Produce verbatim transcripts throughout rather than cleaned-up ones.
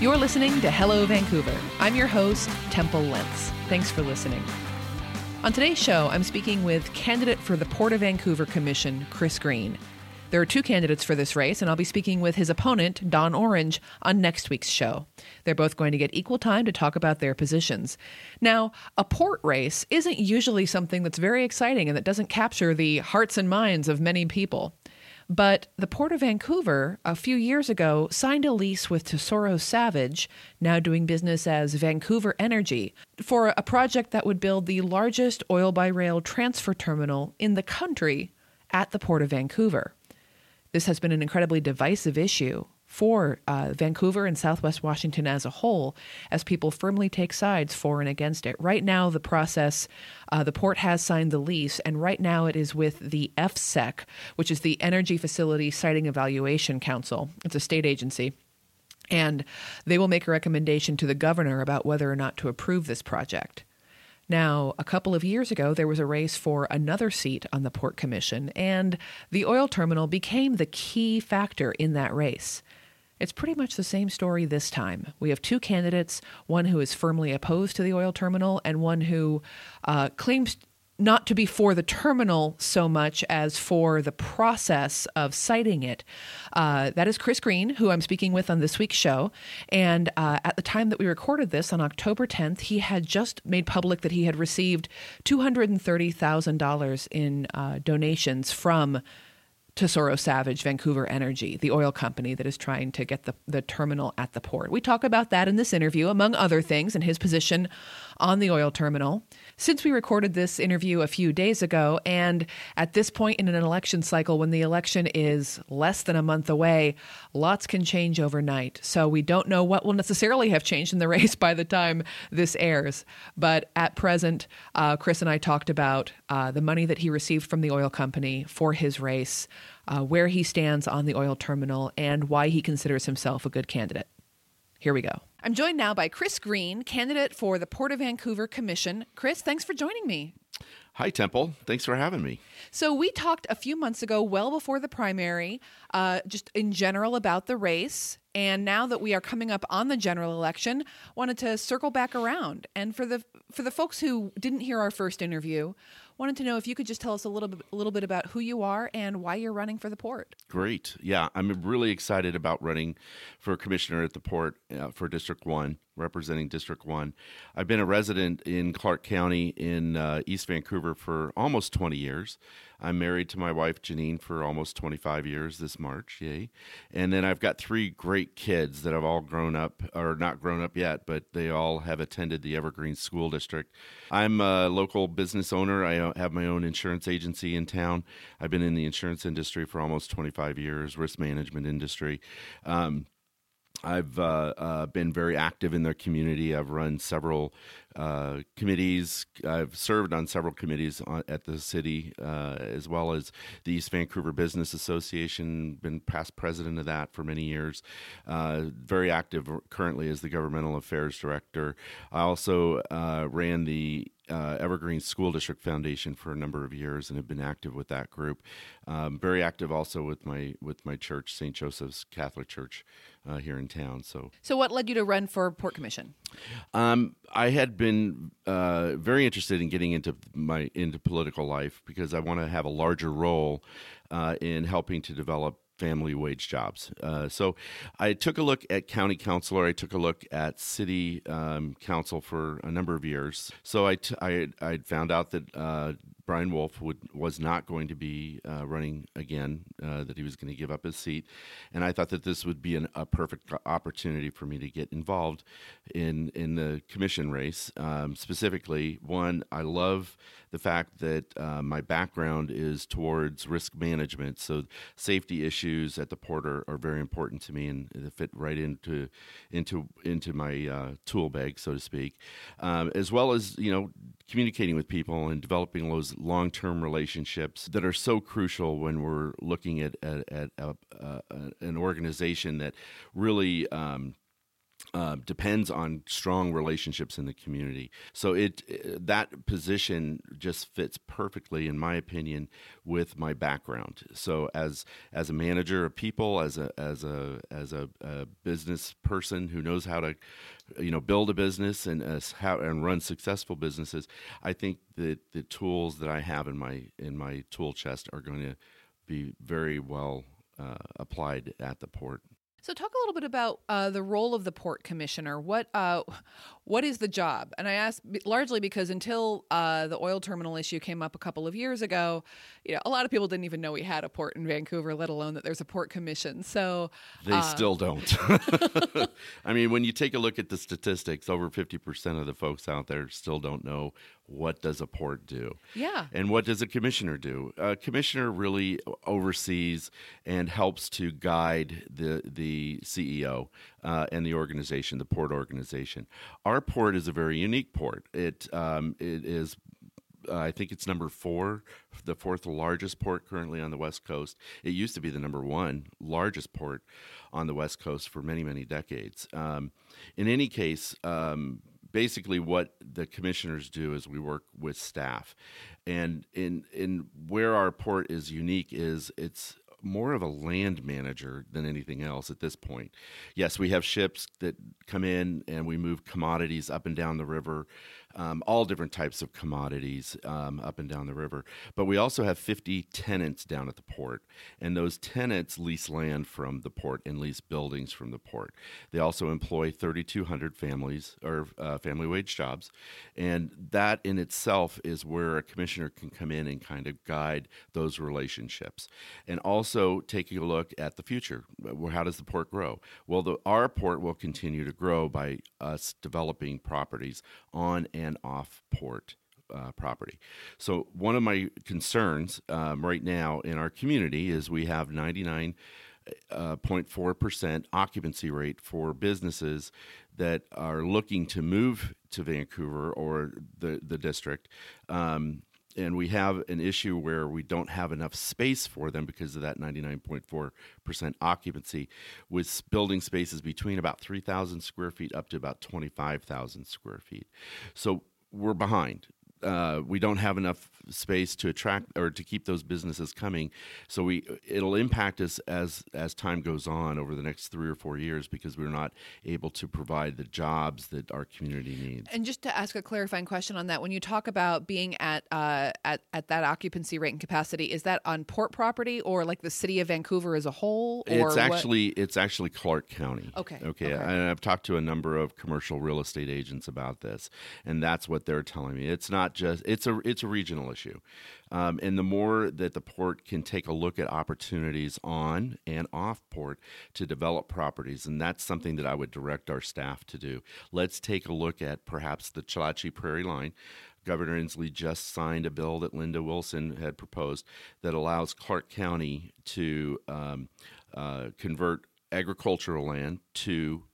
You're listening to Hello Vancouver. I'm your host, Temple Lentz. Thanks for listening. On today's show, I'm speaking with candidate for the Port of Vancouver Commission, Chris Green. There are two candidates for this race, and I'll be speaking with his opponent, Don Orange, on next week's show. They're both going to get equal time to talk about their positions. Now, a port race isn't usually something that's very exciting and that doesn't capture the hearts and minds of many people. But the Port of Vancouver, a few years ago, signed a lease with Tesoro Savage, now doing business as Vancouver Energy, for a project that would build the largest oil-by-rail transfer terminal in the country at the Port of Vancouver. This has been an incredibly divisive issue for uh, Vancouver and Southwest Washington as a whole, as people firmly take sides for and against it. Right now, the process, uh, the port has signed the lease, and right now it is with the F S E C, which is the Energy Facility Siting Evaluation Council. It's a state agency. And they will make a recommendation to the governor about whether or not to approve this project. Now, a couple of years ago, there was a race for another seat on the Port Commission, and the oil terminal became the key factor in that race. It's pretty much the same story this time. We have two candidates, one who is firmly opposed to the oil terminal and one who uh, claims not to be for the terminal so much as for the process of siting it. Uh, that is Chris Green, who I'm speaking with on this week's show. And uh, at the time that we recorded this on October tenth, he had just made public that he had received two hundred thirty thousand dollars in uh, donations from Tesoro Savage, Vancouver Energy, the oil company that is trying to get the, the terminal at the port. We talk about that in this interview, among other things, and his position on the oil terminal. Since we recorded this interview a few days ago, and at this point in an election cycle, when the election is less than a month away, lots can change overnight. So we don't know what will necessarily have changed in the race by the time this airs. But at present, uh, Chris and I talked about uh, the money that he received from the oil company for his race, Uh, where he stands on the oil terminal, and why he considers himself a good candidate. Here we go. I'm joined now by Chris Green, candidate for the Port of Vancouver Commission. Chris, thanks for joining me. Hi, Temple. Thanks for having me. So we talked a few months ago, well before the primary, uh, just in general about the race. And now that we are coming up on the general election, wanted to circle back around. And for the for the folks who didn't hear our first interview, wanted to know if you could just tell us a little bit, a little bit about who you are and why you're running for the port. Great. Yeah, I'm really excited about running for commissioner at the port uh, for District one, representing District one. I've been a resident in Clark County in uh, East Vancouver for almost twenty years. I'm married to my wife, Janine, for almost twenty-five years this March. Yay. And then I've got three great kids that have all grown up, or not grown up yet, but they all have attended the Evergreen School District. I'm a local business owner. I have my own insurance agency in town. I've been in the insurance industry for almost twenty-five years, risk management industry. Um, I've uh, uh, been very active in the community. I've run several uh, committees. I've served on several committees on, at the city, uh, as well as the East Vancouver Business Association, been past president of that for many years. Uh, very active currently as the governmental affairs director. I also uh, ran the Uh, Evergreen School District Foundation for a number of years and have been active with that group. Um, very active also with my with my church, Saint Joseph's Catholic Church, uh, here in town. So, so what led you to run for Port Commission? Um, I had been uh, very interested in getting into my into political life because I want to have a larger role uh, in helping to develop family wage jobs. Uh, so I took a look at county councilor. I took a look at city um, council for a number of years. So I, t- I, I found out that uh, Brian Wolfe would, was not going to be uh, running again, uh, that he was going to give up his seat. And I thought that this would be an, a perfect opportunity for me to get involved in, in the commission race. Um, specifically, one, I love the fact that uh, my background is towards risk management. So safety issues at the port are, are very important to me, and they fit right into into into my uh, tool bag, so to speak, um, as well as, you know, communicating with people and developing those long-term relationships that are so crucial when we're looking at, at, at a, uh, an organization that really um, Uh, depends on strong relationships in the community. So it that position just fits perfectly, in my opinion, with my background. So as as a manager of people, as a as a as a, a business person who knows how to, you know, build a business and uh, how and run successful businesses, I think that the tools that I have in my in my tool chest are going to be very well uh, applied at the port. So talk a little bit about uh, the role of the Port Commissioner. What uh, what is the job? And I ask largely because until uh, the oil terminal issue came up a couple of years ago, you know, a lot of people didn't even know we had a port in Vancouver, let alone that there's a Port Commission. So they uh, still don't. I mean, when you take a look at the statistics, over fifty percent of the folks out there still don't know, what does a port do? Yeah. And what does a commissioner do? A commissioner really oversees and helps to guide the the C E O uh, and the organization, the port organization. Our port is a very unique port. It um, it is. Uh, I think it's number four, the fourth largest port currently on the West Coast. It used to be the number one largest port on the West Coast for many, many decades. Um, in any case, um, basically what the commissioners do is we work with staff. And in in where our port is unique is it's more of a land manager than anything else at this point. Yes, we have ships that come in and we move commodities up and down the river, um, all different types of commodities um, up and down the river. But we also have fifty tenants down at the port, and those tenants lease land from the port and lease buildings from the port. They also employ thirty-two hundred families or uh, family wage jobs, and that in itself is where a commissioner can come in and kind of guide those relationships. And also Also, taking a look at the future. How does the port grow? Well, the, our port will continue to grow by us developing properties on and off port uh, property. So one of my concerns um, right now in our community is we have ninety-nine point four percent occupancy rate for businesses that are looking to move to Vancouver or the, the district. Um, And we have an issue where we don't have enough space for them because of that ninety-nine point four percent occupancy, with building spaces between about three thousand square feet up to about twenty-five thousand square feet. So we're behind. Uh, we don't have enough space to attract or to keep those businesses coming. So we it'll impact us as as time goes on over the next three or four years because we're not able to provide the jobs that our community needs. And just to ask a clarifying question on that, when you talk about being at uh, at, at that occupancy rate and capacity, is that on port property or like the city of Vancouver as a whole? Or it's actually what? It's actually Clark County. Okay. Okay. Okay. And I've talked to a number of commercial real estate agents about this, and that's what they're telling me. It's not just it's a it's a regional issue, um, and the more that the port can take a look at opportunities on and off port to develop properties, and that's something that I would direct our staff to do. Let's take a look at perhaps the Chelatchie Prairie Line. Governor Inslee just signed a bill that Linda Wilson had proposed that allows Clark County to um, uh, convert agricultural land to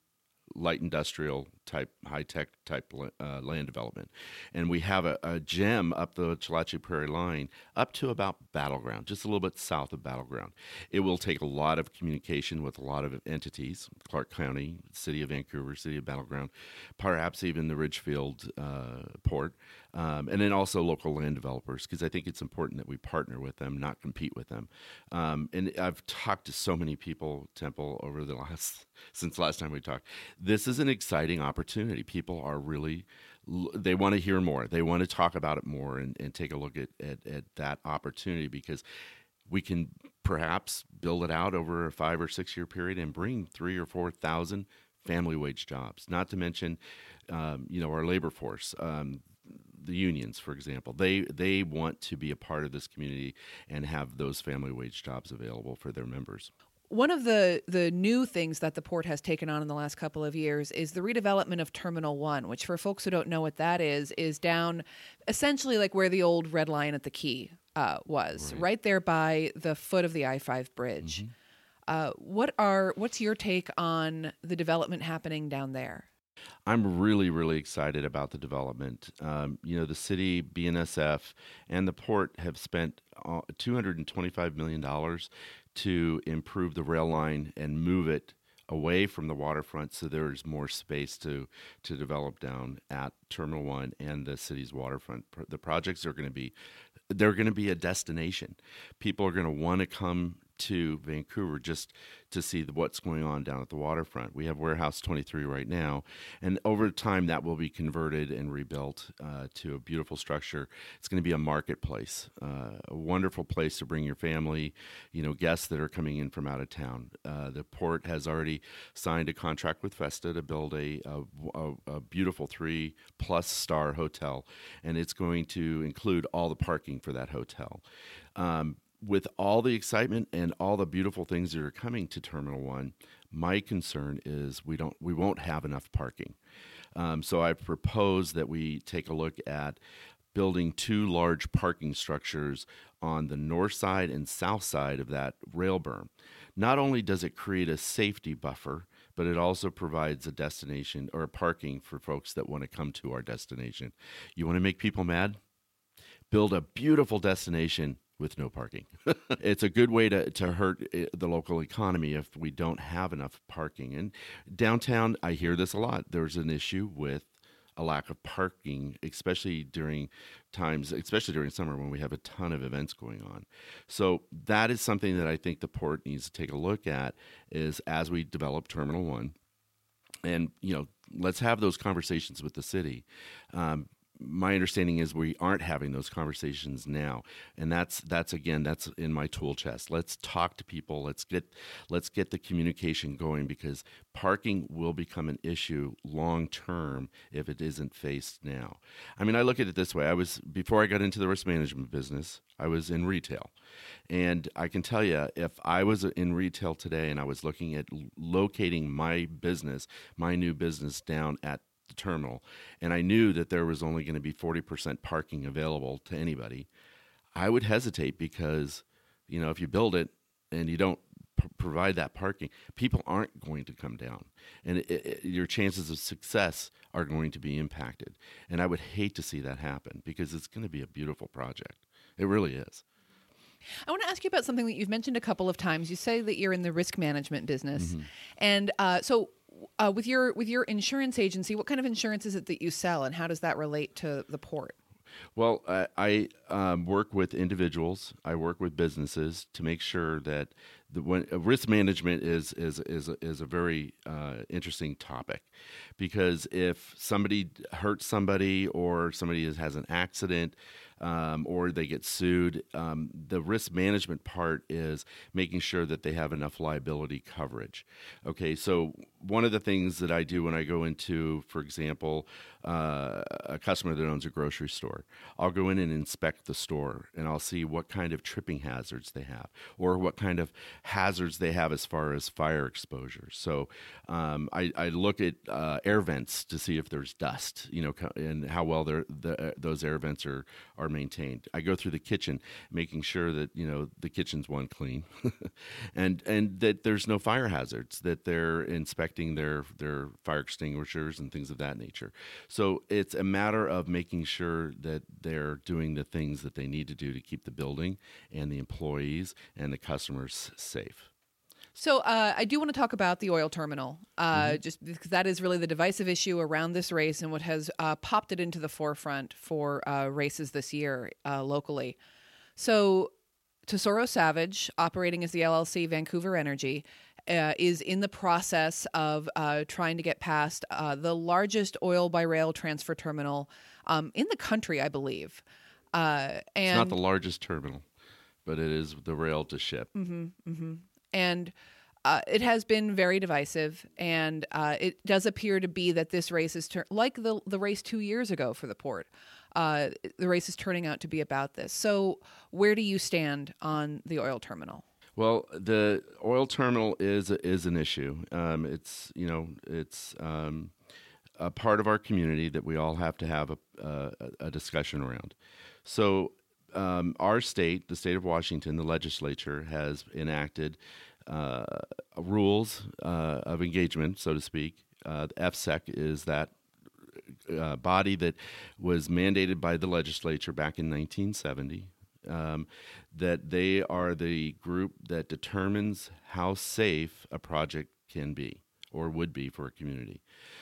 light industrial type, high-tech type uh, land development. And we have a, a gem up the Chelatchie Prairie Line up to about Battleground, just a little bit south of Battleground. It will take a lot of communication with a lot of entities, Clark County, City of Vancouver, City of Battleground, perhaps even the Ridgefield uh, port, um, and then also local land developers, because I think it's important that we partner with them, not compete with them. Um, and I've talked to so many people, Temple, over the last, since last time we talked. This is an exciting opportunity. Opportunity. People are really, they want to hear more. They want to talk about it more and, and take a look at, at, at that opportunity, because we can perhaps build it out over a five or six year period and bring three or four thousand family wage jobs, not to mention, um, you know, our labor force. Um, The unions, for example, they they want to be a part of this community and have those family wage jobs available for their members. One of the, the new things that the port has taken on in the last couple of years is the redevelopment of Terminal one, which for folks who don't know what that is, is down essentially like where the old Red Lion at the Quay uh, was, right. right there by the foot of the I five bridge. Mm-hmm. Uh, what are what's your take on the development happening down there? I'm really, really excited about the development. Um, you know, the city, B N S F, and the port have spent two hundred twenty-five million dollars to improve the rail line and move it away from the waterfront, so there's more space to to develop down at Terminal one and the city's waterfront. The projects are going to be, they're going to be a destination. People are going to want to come to Vancouver just to see what's going on down at the waterfront. We have Warehouse twenty-three right now, and over time that will be converted and rebuilt uh, to a beautiful structure. It's going to be a marketplace, uh, a wonderful place to bring your family, you know, guests that are coming in from out of town. Uh, the port has already signed a contract with Festa to build a, a, a beautiful three-plus star hotel, and it's going to include all the parking for that hotel. Um, With all the excitement and all the beautiful things that are coming to Terminal one, my concern is we don't, we won't have enough parking. Um, so I propose that we take a look at building two large parking structures on the north side and south side of that rail berm. Not only does it create a safety buffer, but it also provides a destination or parking for folks that want to come to our destination. You want to make people mad? Build a beautiful destination with no parking. It's a good way to, to hurt the local economy if we don't have enough parking. And downtown, I hear this a lot. There's an issue with a lack of parking, especially during times, especially during summer when we have a ton of events going on. So that is something that I think the port needs to take a look at, is as we develop Terminal one. And, you know, let's have those conversations with the city. Um, My understanding is we aren't having those conversations now, and that's that's again that's in my tool chest. Let's talk to people. Let's get let's get the communication going, because parking will become an issue long term if it isn't faced now. I mean, I look at it this way. I was before I got into the risk management business, I was in retail, and I can tell you, if I was in retail today and I was looking at locating my business, my new business down at the terminal, and I knew that there was only going to be forty percent parking available to anybody, I would hesitate, because, you know, if you build it and you don't p- provide that parking, people aren't going to come down, and it, it, your chances of success are going to be impacted. And I would hate to see that happen, because it's going to be a beautiful project. It really is. I want to ask you about something that you've mentioned a couple of times. You say that you're in the risk management business. Mm-hmm. And uh, so Uh, with your with your insurance agency, what kind of insurance is it that you sell, and how does that relate to the port? Well, I, I um, work with individuals. I work with businesses to make sure that the when, uh, risk management is is is a, is a very uh, interesting topic, because if somebody hurts somebody, or somebody has an accident, Um, or they get sued, um, the risk management part is making sure that they have enough liability coverage. Okay, so one of the things that I do when I go into, for example, uh, a customer that owns a grocery store, I'll go in and inspect the store, and I'll see what kind of tripping hazards they have, or what kind of hazards they have as far as fire exposure. So um, I, I look at uh, air vents to see if there's dust, you know, and how well they're, the, those air vents are, are maintained. I go through the kitchen, making sure that, you know, the kitchen's one clean, and and that there's no fire hazards, that they're inspecting their their fire extinguishers and things of that nature. So it's a matter of making sure that they're doing the things that they need to do to keep the building and the employees and the customers safe. So uh, I do want to talk about the oil terminal, uh, mm-hmm. just because that is really the divisive issue around this race, and what has uh, popped it into the forefront for uh, races this year uh, locally. So Tesoro Savage, operating as the L L C Vancouver Energy, uh, is in the process of uh, trying to get past uh, the largest oil by rail transfer terminal um, in the country, I believe. Uh, and it's not the largest terminal, but it is the rail to ship. Mm-hmm, mm-hmm. And uh, it has been very divisive, and uh, it does appear to be that this race is, tur- like the the race two years ago for the port, uh, the race is turning out to be about this. So where do you stand on the oil terminal? Well, the oil terminal is is an issue. Um, it's, you know, it's um, a part of our community that we all have to have a, a, a discussion around. So Um, our state, the state of Washington, the legislature has enacted uh, rules uh, of engagement, so to speak. Uh, the F S E C is that uh, body that was mandated by the legislature back in nineteen seventy, um, that they are the group that determines how safe a project can be or would be for a community.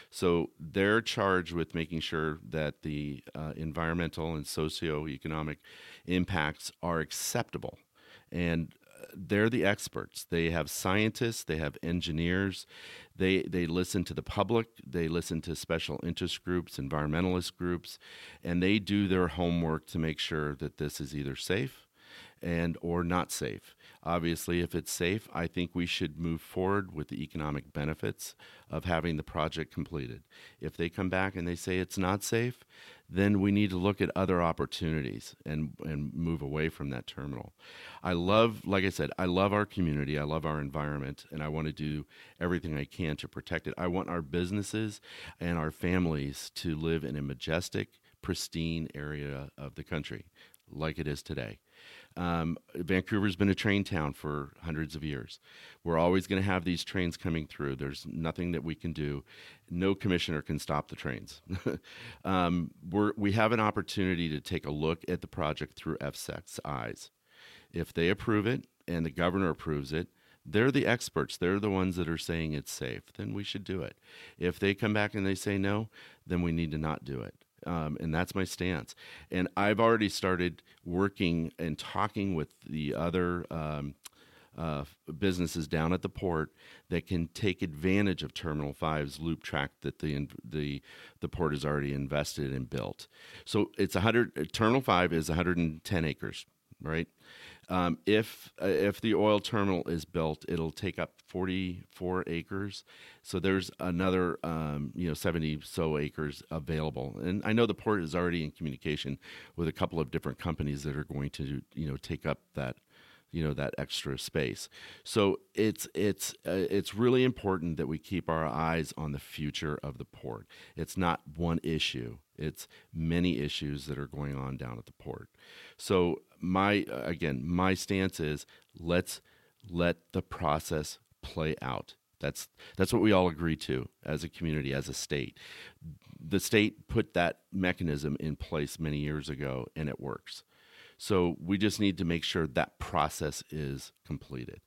So they're charged with making sure that the uh, environmental and socioeconomic impacts are acceptable. And they're the experts. They have scientists, they have engineers, they they listen to the public, they listen to special interest groups, environmentalist groups, and they do their homework to make sure that this is either safe and or not safe. Obviously, if it's safe, I think we should move forward with the economic benefits of having the project completed. If they come back and they say it's not safe, then we need to look at other opportunities and, and move away from that terminal. I love, like I said, I love our community. I love our environment, and I want to do everything I can to protect it. I want our businesses and our families to live in a majestic, pristine area of the country like it is today. Um, Vancouver's been a train town for hundreds of years. We're always going to have these trains coming through. There's nothing that we can do. No commissioner can stop the trains. um, we're, we have an opportunity to take a look at the project through F S E C's eyes. If they approve it and the governor approves it, they're the experts. They're the ones that are saying it's safe. Then we should do it. If they come back and they say no, then we need to not do it. Um, and that's my stance. And I've already started working and talking with the other um, uh, businesses down at the port that can take advantage of Terminal five's loop track that the the the port has already invested and built. So it's one hundred. Terminal five is one hundred ten acres, right? Um, if uh, if the oil terminal is built, it'll take up forty-four acres. So there's another um, you know seventy so acres available. And I know the port is already in communication with a couple of different companies that are going to you know take up that you know that extra space. So it's it's uh, it's really important that we keep our eyes on the future of the port. It's not one issue. It's many issues that are going on down at the port. So my again, my stance is let's let the process play out. That's that's what we all agree to as a community, as a state. The state put that mechanism in place many years ago, and it works. So we just need to make sure that process is completed.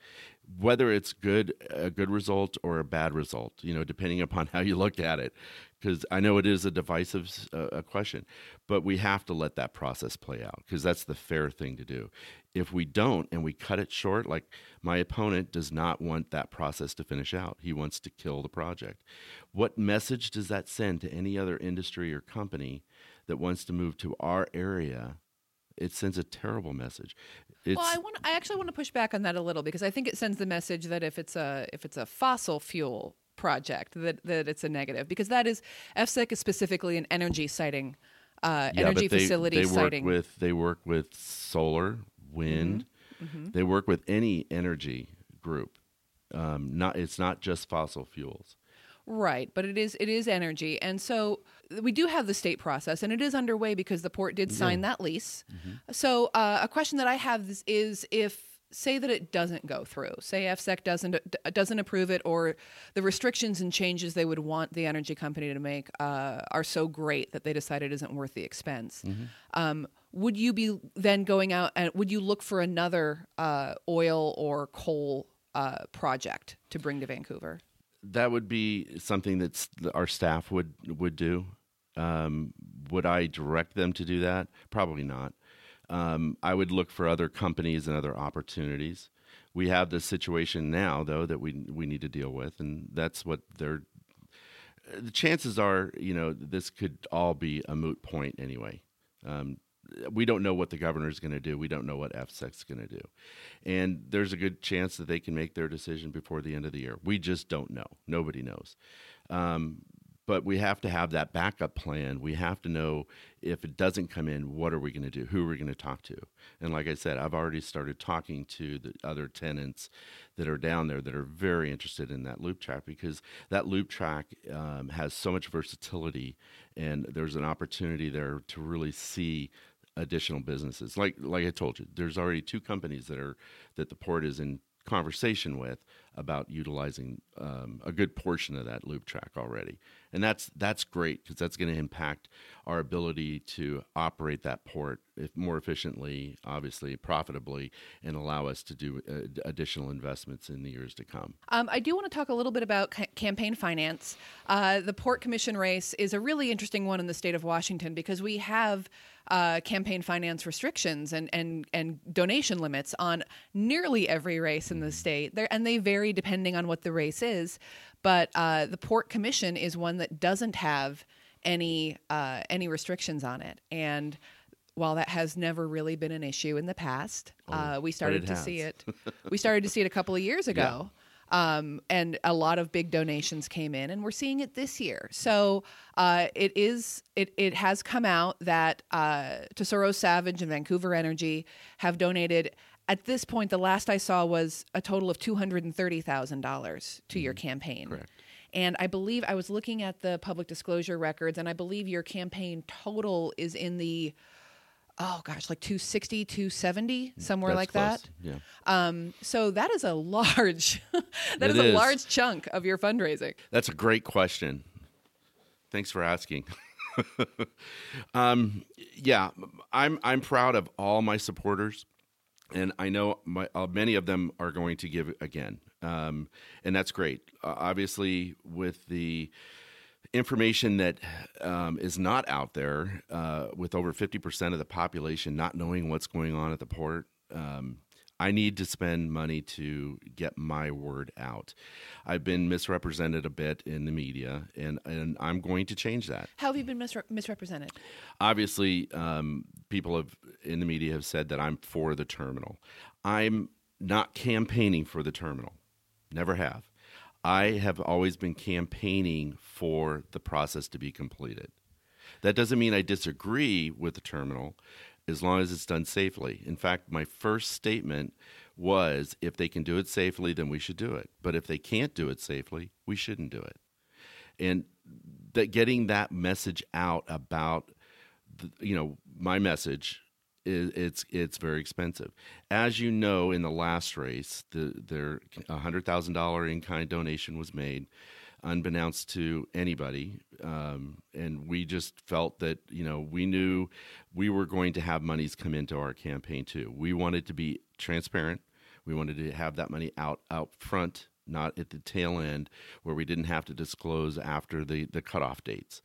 Whether it's good, a good result or a bad result, you know, depending upon how you look at it, because I know it is a divisive uh, a question, but we have to let that process play out because that's the fair thing to do. If we don't and we cut it short, like my opponent does not want that process to finish out. He wants to kill the project. What message does that send to any other industry or company that wants to move to our area? It sends a terrible message. It's well, I want. I actually want to push back on that a little because I think it sends the message that if it's a if it's a fossil fuel project, that, that it's a negative because that is F S E C is specifically an energy siting, uh, yeah, energy but they, facility they siting. Work with, they work with solar, wind. Mm-hmm. Mm-hmm. They work with any energy group. Um, not it's not just fossil fuels. Right, but it is it is energy, and so we do have the state process, and it is underway because the port did sign yeah. that lease. Mm-hmm. So uh, a question that I have is, is if, say that it doesn't go through, say F S E C doesn't doesn't approve it, or the restrictions and changes they would want the energy company to make uh, are so great that they decide it isn't worth the expense. Mm-hmm. Um, would you be then going out, and would you look for another uh, oil or coal uh, project to bring to Vancouver? That would be something that our staff would would do. Um, would I direct them to do that? Probably not. Um, I would look for other companies and other opportunities. We have this situation now, though, that we we need to deal with, and that's what they're. The chances are, you know, this could all be a moot point anyway. Um, we don't know what the governor's going to do. We don't know what F S E C's going to do. And there's a good chance that they can make their decision before the end of the year. We just don't know. Nobody knows. Um, but we have to have that backup plan. We have to know if it doesn't come in, what are we going to do? Who are we going to talk to? And like I said, I've already started talking to the other tenants that are down there that are very interested in that loop track because that loop track um, has so much versatility and there's an opportunity there to really see additional businesses. Like like I told you, there's already two companies that are that the port is in conversation with about utilizing um, a good portion of that loop track already. And that's that's great because that's going to impact our ability to operate that port more efficiently, obviously profitably, and allow us to do uh, additional investments in the years to come. Um, I do want to talk a little bit about ca- campaign finance. Uh, the Port Commission race is a really interesting one in the state of Washington because we have Uh, campaign finance restrictions and, and, and donation limits on nearly every race in the state. They're, and they vary depending on what the race is. But uh, the Port Commission is one that doesn't have any uh, any restrictions on it. And while that has never really been an issue in the past, oh, uh, we started to has. see it. We started to see it a couple of years ago. Yeah. Um, and a lot of big donations came in, and we're seeing it this year. So uh, it is it it has come out that uh, Tesoro Savage and Vancouver Energy have donated. At this point, the last I saw was a total of two hundred and thirty thousand dollars to mm-hmm. your campaign. Correct. And I believe I was looking at the public disclosure records, and I believe your campaign total is in the oh gosh, like two sixty, two seventy, somewhere That's like close. that. Yeah. Um, so that is a large, that is, is a large chunk of your fundraising. That's a great question. Thanks for asking. um, yeah, I'm I'm proud of all my supporters, and I know my, uh, many of them are going to give again, um, and that's great. Uh, obviously, with the information that um, is not out there, uh, with over fifty percent of the population not knowing what's going on at the port, um, I need to spend money to get my word out. I've been misrepresented a bit in the media, and, and I'm going to change that. How have you been misre- misrepresented? Obviously, um, people have, in the media have said that I'm for the terminal. I'm not campaigning for the terminal. Never have. I have always been campaigning for the process to be completed. That doesn't mean I disagree with the terminal as long as it's done safely. In fact, my first statement was, if they can do it safely, then we should do it. But if they can't do it safely, we shouldn't do it. And that getting that message out about, the, you know, my message, It's it's very expensive. As you know, in the last race, the their one hundred thousand dollars in-kind donation was made, unbeknownst to anybody, um, and we just felt that, you know, we knew we were going to have monies come into our campaign too. We wanted to be transparent. We wanted to have that money out out front, not at the tail end, where we didn't have to disclose after the, the cutoff dates.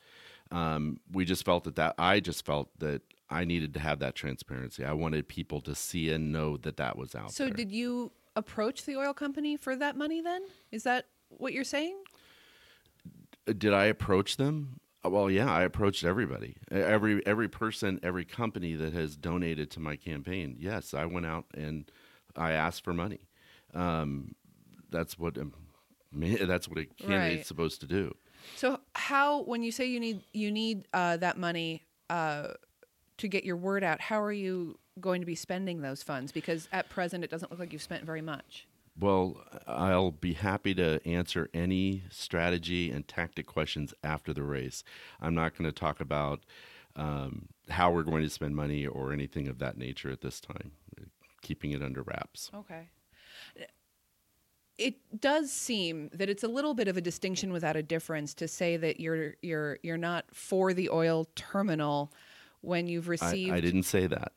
Um, we just felt that, that I just felt that I needed to have that transparency. I wanted people to see and know that that was out so there. So did you approach the oil company for that money then? Is that what you're saying? Did I approach them? Well, yeah, I approached everybody. Every every person, every company that has donated to my campaign. Yes, I went out and I asked for money. Um, that's what um, that's what a candidate's right. supposed to do. So how, when you say you need you need uh, that money uh, to get your word out, how are you going to be spending those funds? Because at present, it doesn't look like you've spent very much. Well, I'll be happy to answer any strategy and tactic questions after the race. I'm not going to talk about um, how we're going to spend money or anything of that nature at this time, keeping it under wraps. Okay. It does seem that it's a little bit of a distinction without a difference to say that you're you're you're not for the oil terminal when you've received... I, I didn't say that.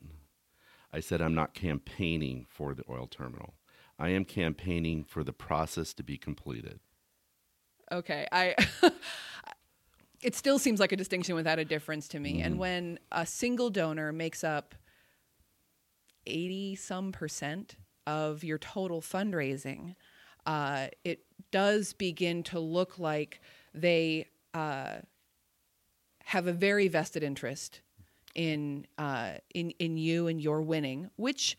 I said I'm not campaigning for the oil terminal. I am campaigning for the process to be completed. Okay. I It still seems like a distinction without a difference to me. Mm-hmm. And when a single donor makes up eighty some percent of your total fundraising, Uh, it does begin to look like they uh, have a very vested interest in uh, in in you and your winning, which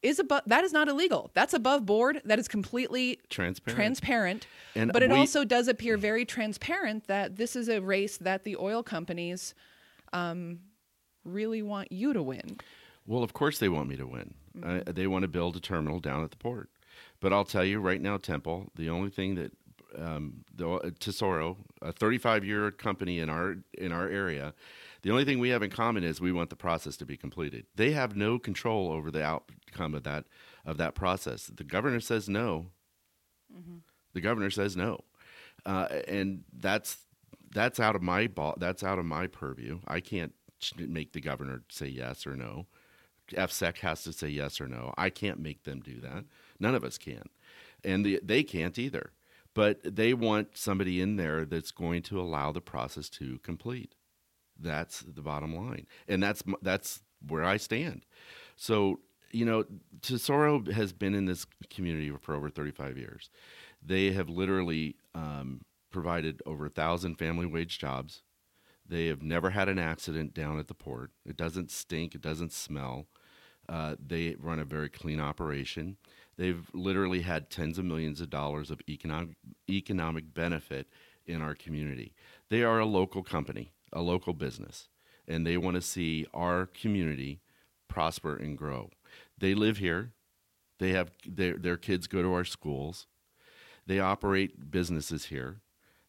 is above. That is not illegal. That's above board. That is completely transparent. Transparent. And but it we, also does appear very transparent that this is a race that the oil companies um, really want you to win. Well, of course they want me to win. Mm-hmm. Uh, they want to build a terminal down at the port. But I'll tell you right now, Temple, the only thing that um, the, uh, Tesoro, a thirty-five-year company in our in our area, the only thing we have in common is we want the process to be completed. They have no control over the outcome of that of that process. The governor says no. Mm-hmm. The governor says no, uh, and that's that's out of my ball. That's out of my purview. I can't make the governor say yes or no. F S E C has to say yes or no. I can't make them do that. None of us can. And the, they can't either. But they want somebody in there that's going to allow the process to complete. That's the bottom line. And that's that's where I stand. So, you know, Tesoro has been in this community for over thirty-five years. They have literally um, provided over one thousand family wage jobs. They have never had an accident down at the port. It doesn't stink. It doesn't smell. Uh, they run a very clean operation. They've literally had tens of millions of dollars of economic economic benefit in our community. They are a local company, a local business, and they want to see our community prosper and grow. They live here. They have their their kids go to our schools. They operate businesses here.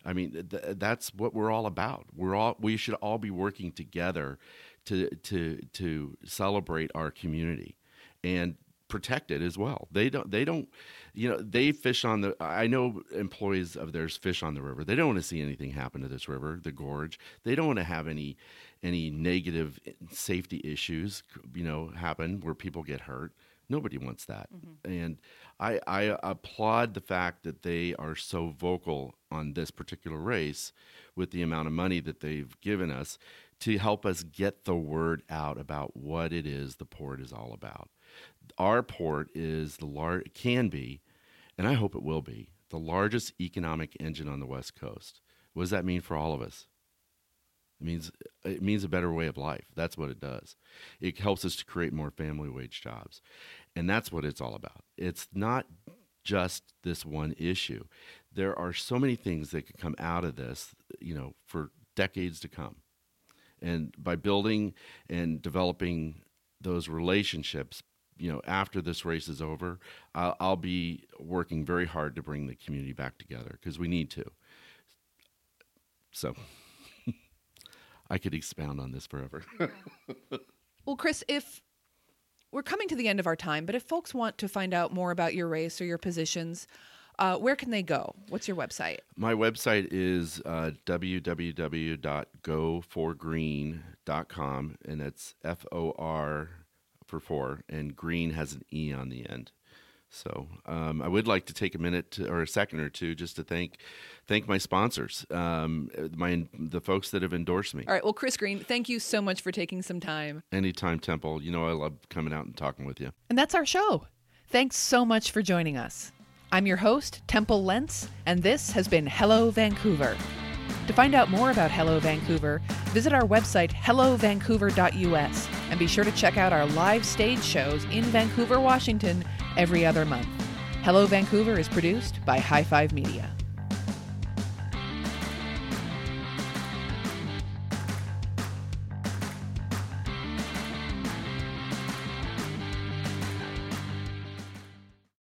I mean, th- that's what we're all about. We're all we should all be working together to to to celebrate our community and protect it as well. They don't they don't you know, they fish on the I know employees of theirs fish on the river. They don't want to see anything happen to this river, the gorge. They don't want to have any any negative safety issues, you know, happen where people get hurt. Nobody wants that. Mm-hmm. And I, I applaud the fact that they are so vocal on this particular race with the amount of money that they've given us to help us get the word out about what it is the port is all about. Our port is the lar- can be, and I hope it will be, the largest economic engine on the West Coast. What does that mean for all of us? It means it means a better way of life. That's what it does. It helps us to create more family wage jobs. And that's what it's all about. It's not just this one issue. There are so many things that could come out of this, you know, for decades to come. And by building and developing those relationships, you know, after this race is over, I'll, I'll be working very hard to bring the community back together because we need to. So I could expound on this forever. Well, Chris, if we're coming to the end of our time, but if folks want to find out more about your race or your positions, uh, where can they go? What's your website? My website is uh, w w w dot go for green dot com, and it's F O R for four, and green has an E on the end. So um, I would like to take a minute to, or a second or two just to thank thank my sponsors, um, my the folks that have endorsed me. All right. Well, Chris Green, thank you so much for taking some time. Anytime, Temple. You know I love coming out and talking with you. And that's our show. Thanks so much for joining us. I'm your host, Temple Lentz, and this has been Hello Vancouver. To find out more about Hello Vancouver, visit our website, hello vancouver dot u s, and be sure to check out our live stage shows in Vancouver, Washington, every other month. Hello Vancouver is produced by High Five Media.